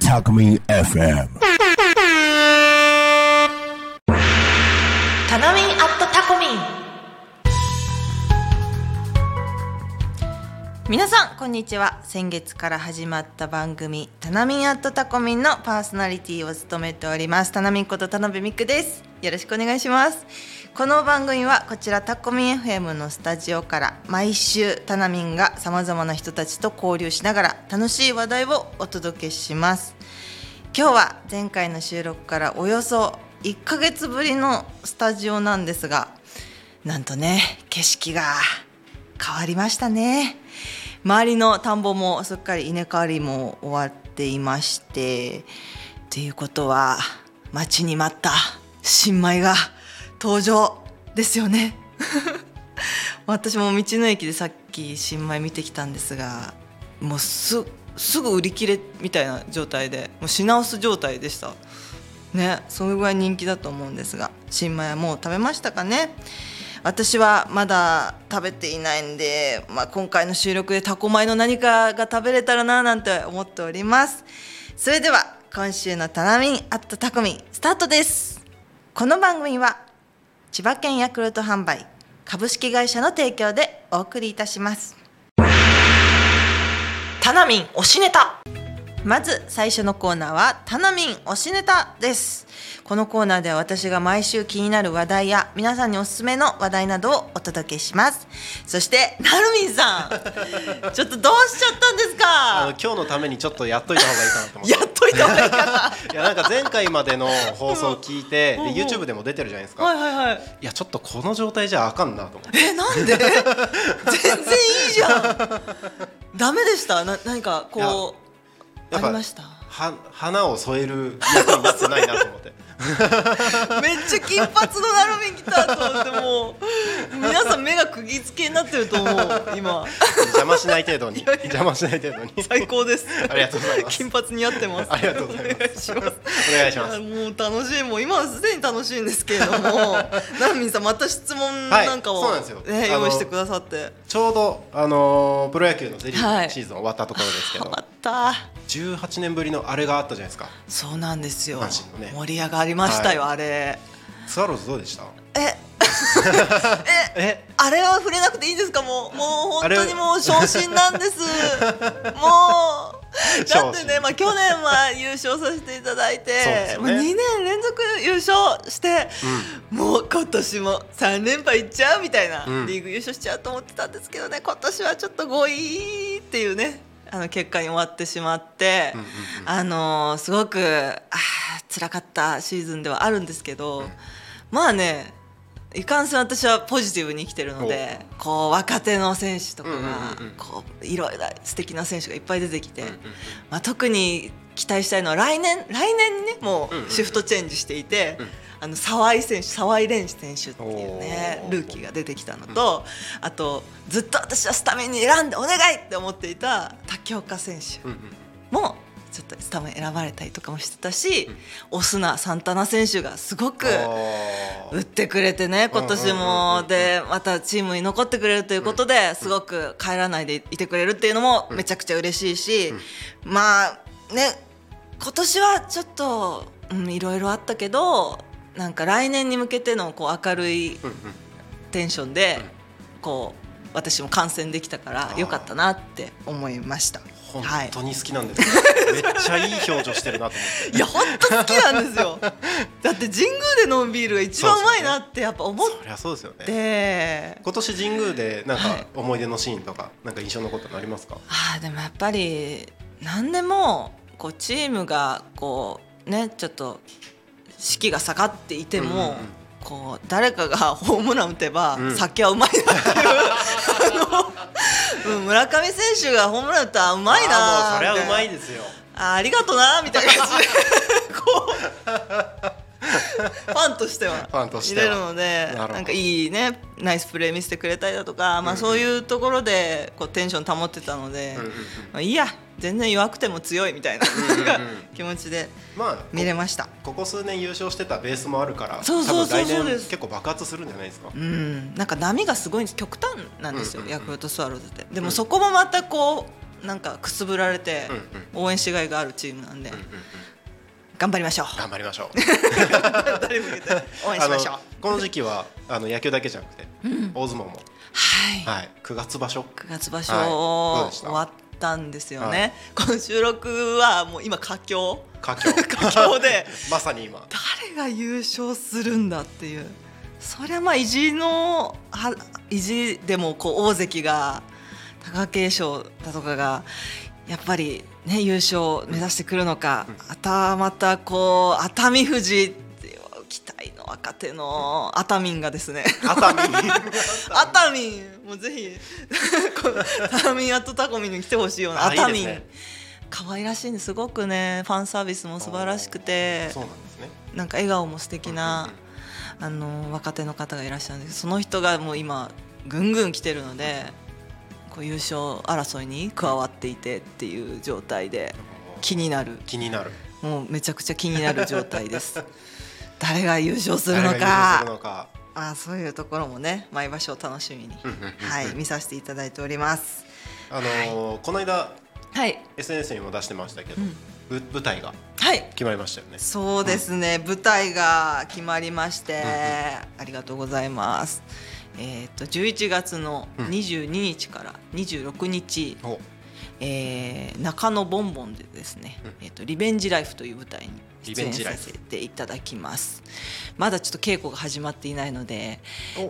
Takumi FM。 たのみん at たこみん。皆さんこんにちは。先月から始まった番組たのみん at たこみんのパーソナリティを務めておりますたのみんこと田辺美久です。よろしくお願いします。この番組はこちらたこみん FM のスタジオから毎週たなみんがさまざまな人たちと交流しながら楽しい話題をお届けします。今日は前回の収録からおよそ1ヶ月ぶりのスタジオなんですが、なんとね景色が変わりましたね。周りの田んぼもすっかり稲刈りも終わっていまして、ということは待ちに待った新米が登場ですよね。私も道の駅でさっき新米見てきたんですが、もうすぐ売り切れみたいな状態で、もう品薄状態でしたね。そういうぐらい人気だと思うんですが、新米はもう食べましたかね。私はまだ食べていないんで、今回の収録でタコ米の何かが食べれたらななんて思っております。それでは今週のたなみん at たこみんスタートです。この番組は千葉県ヤクルト販売株式会社の提供でお送りいたします。たなみん推しネタ。まず最初のコーナーはたなみん推しネタです。このコーナーでは私が毎週気になる話題や皆さんにおすすめの話題などをお届けします。そしてなるみんさんちょっとどうしちゃったんですか。今日のためにちょっとやっといた方がいいかなと思ってやっといた方がいいかないや、なんか前回までの放送を聞いて、で YouTube でも出てるじゃないですか、はいはいはい、いやちょっとこの状態じゃあかんなと思って。なんで全然いいじゃん。ダメでした。何かこうやっぱ花を添える役になってないなと思ってめっちゃ金髪のなるみん来たと思って、もう皆さん目が釘付けになってると思う今邪魔しない程度に最高ですありがとうございます。金髪似合ってます。ありがとうございます。お願いします。もう楽しい、もう今はすでに楽しいんですけれどもなるみんさんまた質問なんかを、はい、そうなんですよ、用意してくださって、ちょうど、プロ野球のセリーグシーズン終わったところですけど、終わった18年ぶりのあれがあったじゃないですか。そうなんですよ、ね、盛り上がりましたよ、はい、あれスワローズどうでした？あれは触れなくていいんですか？もう本当にもう昇進なんですもうだってね、去年は優勝させていただいて、ね、もう2年連続優勝して、うん、もう今年も3連覇いっちゃうみたいな、うん、リーグ優勝しちゃうと思ってたんですけどね、今年はちょっと5位っていうね、結果に終わってしまって、うんうんうん、すごく辛かったシーズンではあるんですけど、うん、まあねいかんせん私はポジティブに生きてるので、こう若手の選手とかが、うんうんうん、こういろいろ素敵な選手がいっぱい出てきて、うんうんうん、特に期待したいのは来年にねもうシフトチェンジしていて、うんうんうん、沢井蓮選手っていうねルーキーが出てきたのと、あとずっと私はスタメンに選んでお願いって思っていた竹岡選手もちょっとスタメン選ばれたりとかもしてたし、オスナサンタナ選手がすごく打ってくれてね、今年もでまたチームに残ってくれるということで、すごく帰らないでいてくれるっていうのもめちゃくちゃ嬉しいし、今年はちょっといろいろあったけど、なんか来年に向けての明るいテンションで私も観戦できたから良かったなって思いました。本当に好きなんですよ、はい、めっちゃいい表情してるなと思っていや本当好きなんですよだって神宮で飲むビールが一番うまいなってやっぱ思って、そりゃそうですよね。今年神宮でなんか思い出のシーンとか、なんか印象のことありますか？でもやっぱり何でもチームがちょっと士気が下がっていても、うんうん、誰かがホームラン打てば、うん、酒はうまいなっていう村上選手がホームラン打ったらうまいな、それはうまいですよ、ありがとなみたいな感じでファンとしては入れるので、なんかいいねナイスプレー見せてくれたりだとか、そういうところでテンション保ってたので、いいや全然弱くても強いみたいな気持ちで見れました、まあ、ここ数年優勝してたベースもあるから、そうそうそうそう、多分来年結構爆発するんじゃないですか。うん、なんか波がすごいんです、極端なんですよ、うんうんうん、ヤクルトスワローズって。でもそこもまたこうなんかくすぶられて応援しがいがあるチームなんで、うんうんうん、頑張りましょう、頑張りましょう誰向けて応援しましょう。この時期は野球だけじゃなくて、うん、大相撲も、はいはい、9月場所、はい、終わったんですよね、はい、この収録はもう今佳境でまさに今誰が優勝するんだっていう、そりゃまあ意地でもこう大関が貴景勝だとかがやっぱりね優勝目指してくるのか、またこう熱海富士期待の若手の熱海がですね、熱海もうぜひタミンアットタコミンに来てほしいような熱海、可愛らしいんです、すごくね、ファンサービスも素晴らしくて、そうなんですね、なんか笑顔も素敵な、うんうんうん、若手の方がいらっしゃるんですけど、その人がもう今ぐんぐん来てるので、こう優勝争いに加わっていてっていう状態で、気になる、もうめちゃくちゃ気になる状態です誰が優勝するのか、あ、そういうところもね、毎場所を楽しみに、はい、見させていただいております。はい、この間、はい、SNS にも出してましたけど、うん、舞台が決まりましたよね。はい、そうですね、うん、舞台が決まりまして、うん、ありがとうございます。11月の22日から26日、うん、中野ボンボンでですね、うん、リベンジライフという舞台に出演させていただきます。まだちょっと稽古が始まっていないので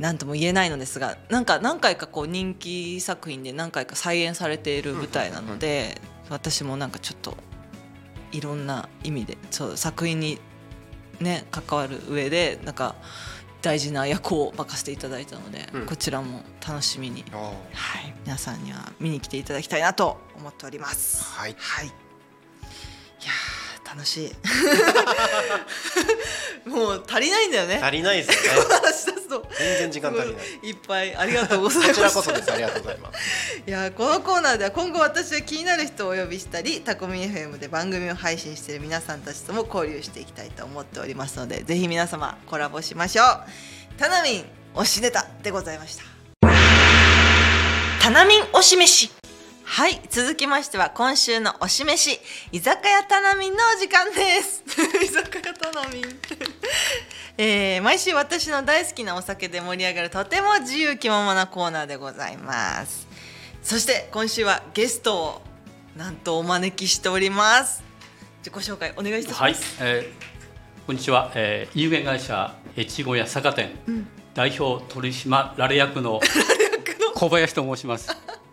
何とも言えないのですが、なんか何回かこう人気作品で何回か再演されている舞台なので、うん、私もなんかちょっといろんな意味で作品に、ね、関わる上でなんか大事な役を任せていただいたので、うん、こちらも楽しみに、はい、皆さんには見に来ていただきたいなと思っております。はい、はい、いや楽しいもう足りないんだよね、足りないですよね全然時間足りない、いっぱいありがとうございますこちらこそです、ありがとうございますいや、このコーナーでは今後私は気になる人をお呼びしたり、タコミ FM で番組を配信している皆さんたちとも交流していきたいと思っておりますので、ぜひ皆様コラボしましょう。タナミン推しネタでございました。タナミン推し飯、はい、続きましては今週の推し飯、居酒屋たなみんのお時間です居酒屋たなみん毎週私の大好きなお酒で盛り上がるとても自由気ままなコーナーでございます。そして今週はゲストをなんとお招きしております。自己紹介お願いいたします。はい、こんにちは、有限会社越後屋酒店、うん、代表取締られ役の小林と申します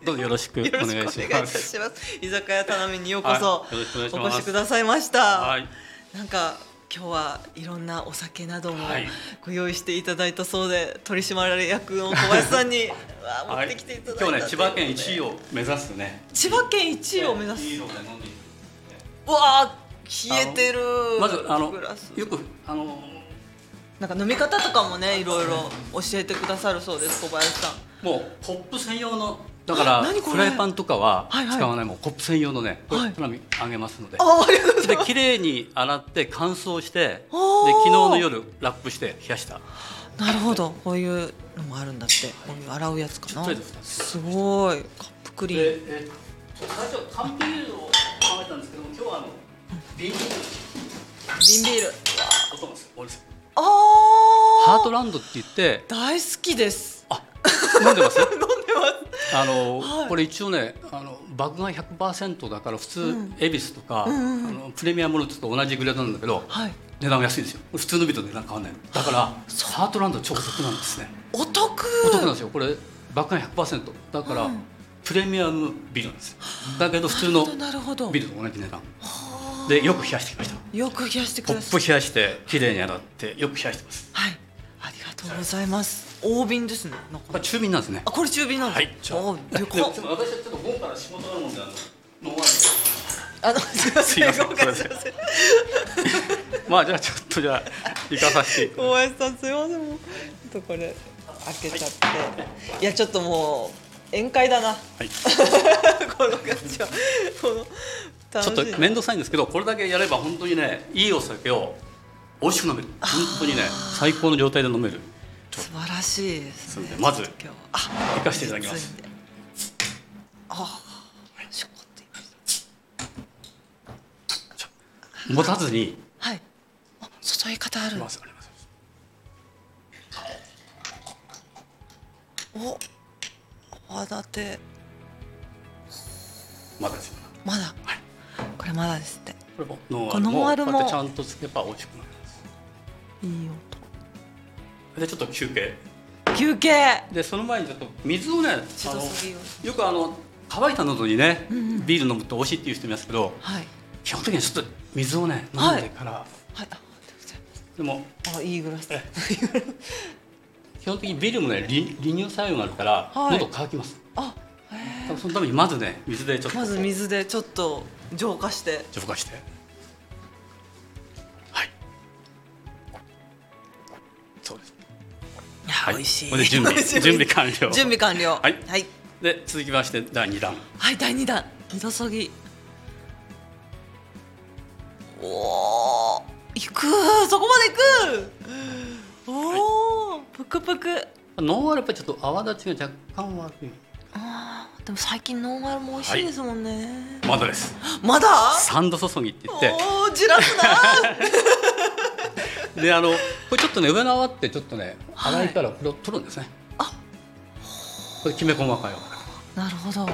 どうぞよろしくお願いします。居酒屋たなみにようこそお越しくださいました。はい、なんか今日はいろんなお酒などもご用意していただいたそうで、取締役の小林さんに持ってきていただいた、はい、今日ね、千葉県1位を目指すね、千葉県1位を目指す、いいので飲んでいく、ね、うわー冷えてる。まずよくなんか飲み方とかもね、いろいろ教えてくださるそうです、小林さん。もうポップ専用のだからフライパンとかは使わない、はいはい、もうコップ専用のね、これたなみあげますので、きれいに洗って乾燥して、で昨日の夜ラップして冷やした。なるほど、こういうのもあるんだって、こういう洗うやつかな、すごいカップクリーム。最初缶ビールを考えたんですけど、今日は瓶ビールハートランドって言って、大好きです。あ、飲んでますはい、これ一応ね、麦芽 100% だから普通、うん、エビスとか、うんうん、プレミアムルツと同じグレードなんだけど、はい、値段が安いんですよ。普通のビールと値段変わんない。だからハートランド超お得なんですね。お得なんですよ。これ麦芽 100% だから、うん、プレミアムビールなんですよ。だけど普通のビールと同じ値段で、よく冷やしてきました。よく冷やしてください。ポップ冷やしてきれいに洗ってよく冷やしてます。はい、ありがとうございます。大瓶ですね。これ中瓶なんですね。あ、これ中瓶なんですね。はい、で私はちょっと午後から仕事なので飲まないすいませんまあじゃあちょっとじゃあ行かさせて小林さんすいません、もうちょっとこれ開けちゃって、はい、いやちょっともう宴会だな、はい、この感じはこのちょっと面倒くさいんですけど、これだけやれば本当にね、いいお酒を美味しく飲める、本当にね最高の状態で飲める、素晴らしいですね。まず生かしていただきます。ああ、しょこっていました。持たずに、はい、あ、注ぎ方ある、あります。お、泡立てまだですね。まだ、はい、これまだですって。これもノンアルもちゃんとつけば美味しくなります。いい音でちょっと休憩で、その前にちょっと水をね、よく乾いた喉にね、ビール飲むと美味しいっていう人いますけど、はい、基本的にちょっと水をね飲んでから、はいはい、あ、でもあ、いいグラスだ基本的にビールもね、利乳作用があるから、はい、喉乾きます。あ、へえ。そのためにまずね、水でちょっと、まず水でちょっと浄化して、はい、そうですね、はい、美味しい。これで準備完了はい、はい、で続きまして第2弾、はい、第2弾二注ぎ。おー、いくー、そこまでいくー、おー、はい、ぷくぷく。ノンアルやっぱりちょっと泡立ちが若干悪い。あ、でも最近ノンアルも美味しいですもんね、はい、まだです。まだ3度注ぎって言って、おー、じらすなで、これちょっとね、上の泡ってちょっとね、洗いからこれを取るんですね、はい、あ、これきめ細かい泡。なるほど、は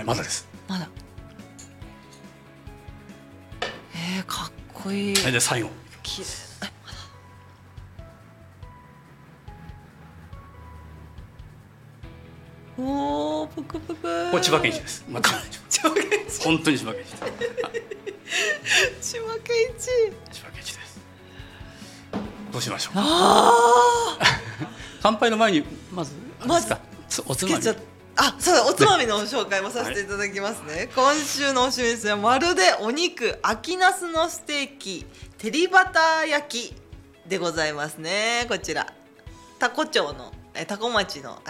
い、まだです。まだ、かっこいい。はい、で最後きれい。おー、ぷくぷく。これ千葉県市です。また千葉県市、本当に千葉県市千葉県市、千葉県市です。どうしましょう。あ乾杯の前にまずおつまみ、あ、そうだ、おつまみの紹介もさせていただきますね、はい、今週のおしめしはまるでお肉、秋ナスのステーキテリバタ焼きでございますね。こちら多古町の多古町の、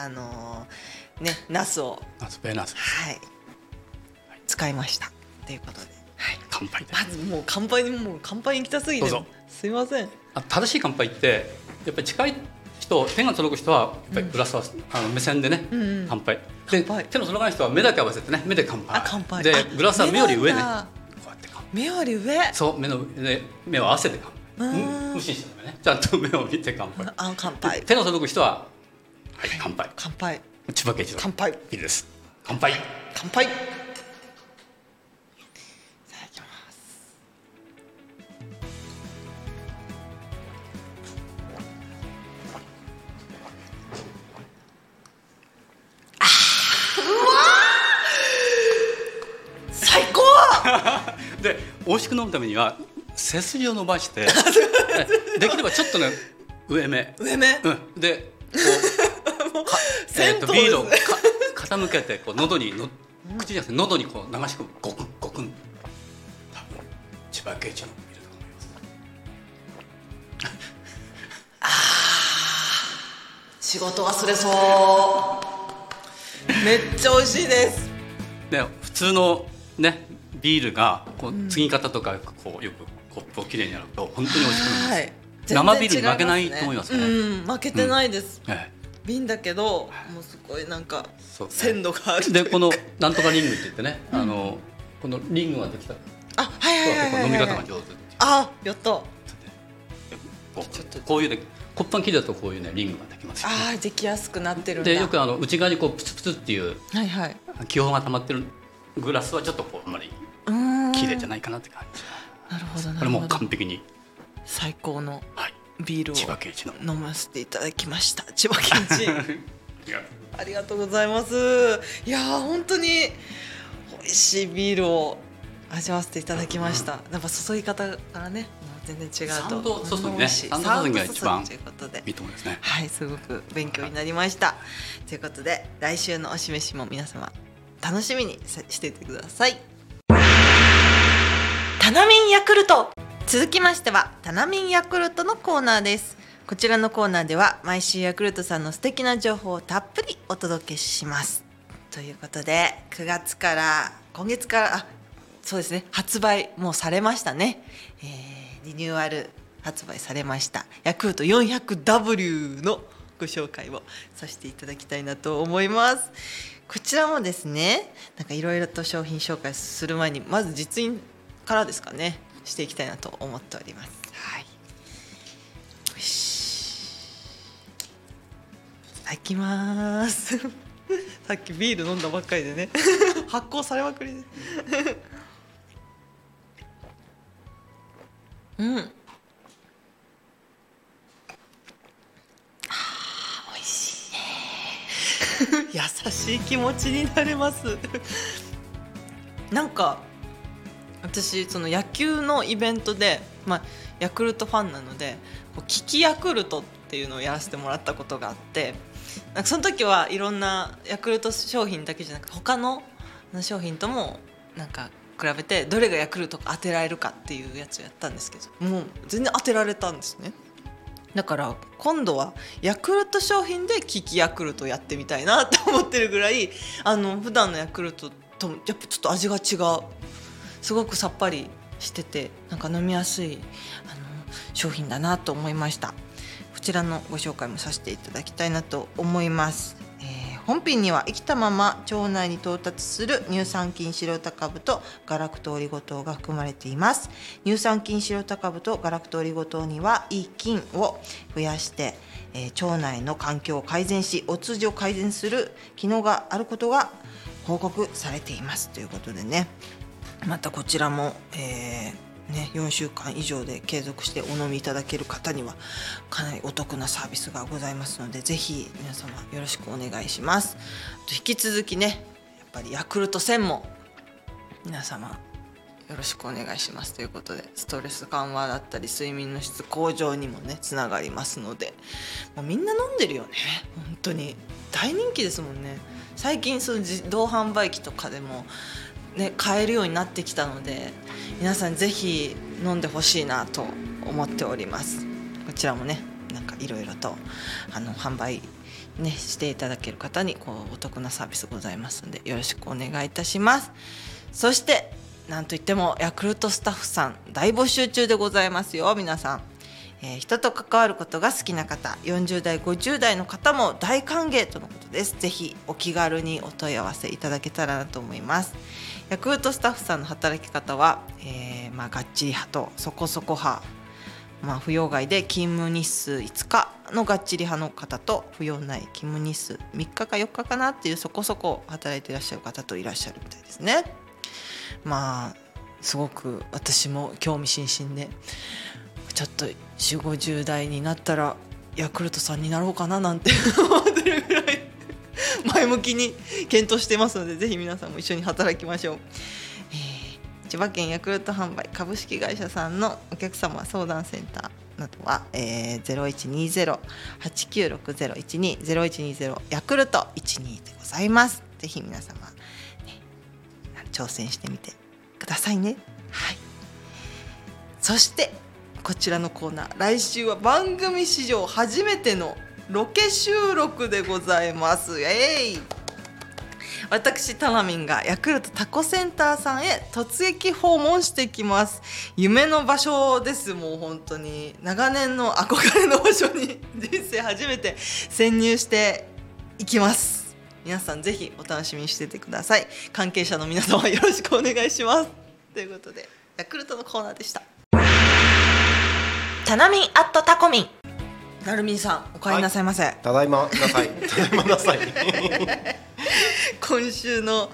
ね、ナスを、ベナス、はい、使いましたということで、はい、乾杯です。まずもう乾杯に行きたすぎて、すいません。正しい乾杯ってやっぱり近い人、手が届く人はやっぱりグラスは、目線でね、乾杯で、手の届かない人は目だけ合わせてね、目で乾杯、あ、乾杯で、グラスは目より上ね、こうやって乾杯、目より上、そう、目ので目を合わせて乾杯、無視してね、ちゃんと目を見て乾杯、あ、乾杯、手の届く人は、はい、乾杯、乾杯、千葉県一、乾杯、いいです、乾杯、乾杯。で、美味しく飲むためには背筋を伸ばしてできればちょっとね、上目、うん、でこうビールを傾けて、こう喉にの、口じゃなくて喉にこう流し込む、ゴクンゴクン、多分千葉県一のビールだと思いますあ、仕事忘れそうめっちゃ美味しいです。で、普通のねビールがこう継ぎ方とか、こうよくコップをきれいにやると本当に美味しくなります、はい、生ビールに負けないと思いますね、うん、負けてないです、うん、瓶だけど、もうすごいなんか鮮度がある。で、このなんとかリングって言ってね、このリングができた、あ、はいはいはい、飲み方が上手っていう、あ、やった、こういうね、コップがきれいだとこういうね、リングができますよね。あ、できやすくなってるんだ。で、よく内側にこうプツプツっていう、はいはい、気泡が溜まってるグラスはちょっとこうあんまり綺麗じゃないかなって感じ。なるほど、なるほど。これもう完璧に最高のビールを飲ませていただきました。千葉県一ありがとうございます。いやー、本当に美味しいビールを味わわせていただきました。やっぱ注ぎ方からね、全然違うと。3度注ぎが一番いいと思いますね。はい、すごく勉強になりました。ということで来週のおしめしも皆様楽しみにしていてください。タナミンヤクルト。続きましてはタナミンヤクルトのコーナーです。こちらのコーナーでは毎週ヤクルトさんの素敵な情報をたっぷりお届けします。ということで9月から今月からそうですね、発売もうされましたね、リニューアル発売されましたヤクルト 400W のご紹介をさせていただきたいなと思います。こちらもですね、なんかいろいろと商品紹介する前にまず実印からですかね、していきたいなと思っております、はい、よしいただきますさっきビール飲んだばっかりでね発酵されまくりでうん、美味しいね優しい気持ちになれますなんか私その野球のイベントで、ヤクルトファンなのでキキヤクルトっていうのをやらせてもらったことがあって、なんかその時はいろんなヤクルト商品だけじゃなく他の商品ともなんか比べてどれがヤクルトか当てられるかっていうやつをやったんですけど、もう全然当てられたんですね。だから今度はヤクルト商品でキキヤクルトやってみたいなと思ってるぐらい、普段のヤクルトとやっぱちょっと味が違う、すごくさっぱりしててなんか飲みやすい商品だなと思いました。こちらのご紹介もさせていただきたいなと思います。本品には生きたまま腸内に到達する乳酸菌シロタ株とガラクトオリゴ糖が含まれています。乳酸菌シロタ株とガラクトオリゴ糖にはいい菌を増やして、腸内の環境を改善しお通じを改善する機能があることが報告されていますということでね、またこちらも、4週間以上で継続してお飲みいただける方にはかなりお得なサービスがございますので、ぜひ皆様よろしくお願いします。引き続きね、やっぱりヤクルト1000も皆様よろしくお願いしますということで、ストレス緩和だったり睡眠の質向上にもねつながりますので、もうみんな飲んでるよね、本当に大人気ですもんね。最近その自動販売機とかでもね、買えるようになってきたので皆さんぜひ飲んでほしいなと思っております。こちらもね、なんかいろいろと販売、ね、していただける方にこうお得なサービスございますのでよろしくお願いいたします。そしてなんといってもヤクルトスタッフさん大募集中でございますよ。皆さん、人と関わることが好きな方、40代50代の方も大歓迎とのことです。ぜひお気軽にお問い合わせいただけたらなと思います。ヤクルトスタッフさんの働き方は、がっちり派とそこそこ派、扶養外で勤務日数5日のがっちり派の方と扶養内勤務日数3日か4日かなっていうそこそこ働いていらっしゃる方といらっしゃるみたいですね。すごく私も興味津々で、ちょっと4、50代になったらヤクルトさんになろうかななんて思ってるぐらい前向きに検討してますので、ぜひ皆さんも一緒に働きましょう。千葉県ヤクルト販売株式会社さんのお客様相談センターなどは、0120-896012 0120ヤクルト12でございます。ぜひ皆様、挑戦してみてくださいね、はい、そしてこちらのコーナー、来週は番組史上初めてのロケ収録でございます。私タナミンがヤクルトタコセンターさんへ突撃訪問してきます。夢の場所です。もう本当に長年の憧れの場所に人生初めて潜入していきます。皆さんぜひお楽しみにしててください。関係者の皆様よろしくお願いしますということで、ヤクルトのコーナーでした。タナミンアットタコミン、なるみんさん、お帰りなさいませ、はい、ただいまなさい今週の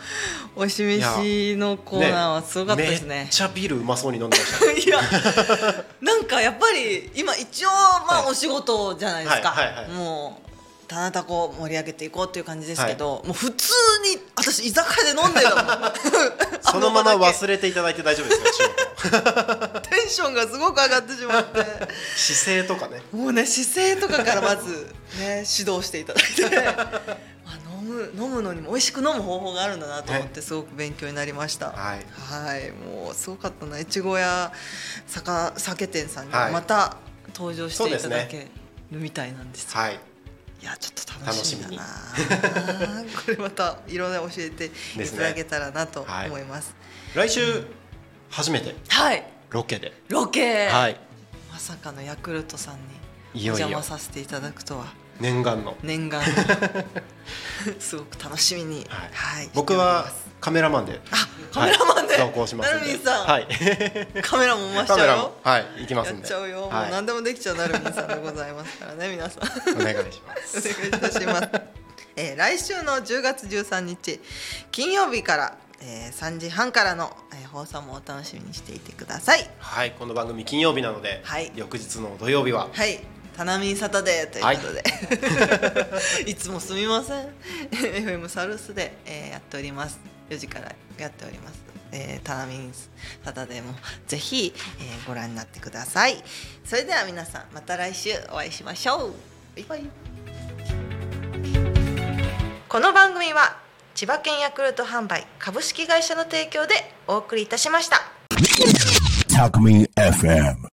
おしめしのコーナーはすごかったですね。めっちゃビールうまそうに飲んでましたいやなんかやっぱり今一応お仕事じゃないですか、もうたなたこ盛り上げていこうという感じですけど、もう普通に私居酒屋で飲んでたもんそのまま忘れていただいて大丈夫ですよテンションがすごく上がってしまって姿勢とかね、もうね姿勢とかからまず、ね、指導していただいて飲むのにも美味しく飲む方法があるんだなと思ってすごく勉強になりました、はい、はいもうすごかったな。越後屋酒店さんにまた登場していただけるみたいなんですよ、はいいやちょっと楽しみだなこれまたいろんな教えていただけたらなと思います。来週初めて、はい、ロケ、はい、まさかのヤクルトさんにお邪魔させていただくとは。念願のすごく楽しみに、はいはい、僕はカメラマンで同行しますので、なるみんさん、はい、カメラも回しちゃうよ、はい、行きますんでやっちゃうよ、はい、もう何でもできちゃうなるみんさんでございますからね皆さんお願いしますお願いします来週の10月13日金曜日から3時半からの放送もお楽しみにしていてください。はい、この番組金曜日なので、はい、翌日の土曜日は、はい、タナミンサタデーということで、はい、いつもすみませんFM サルスで、やっております。4時からやっております、タナミンサタデーもぜひ、ご覧になってください。それでは皆さんまた来週お会いしましょう。バイバイ。この番組は千葉県ヤクルト販売株式会社の提供でお送りいたしました。たくみん FM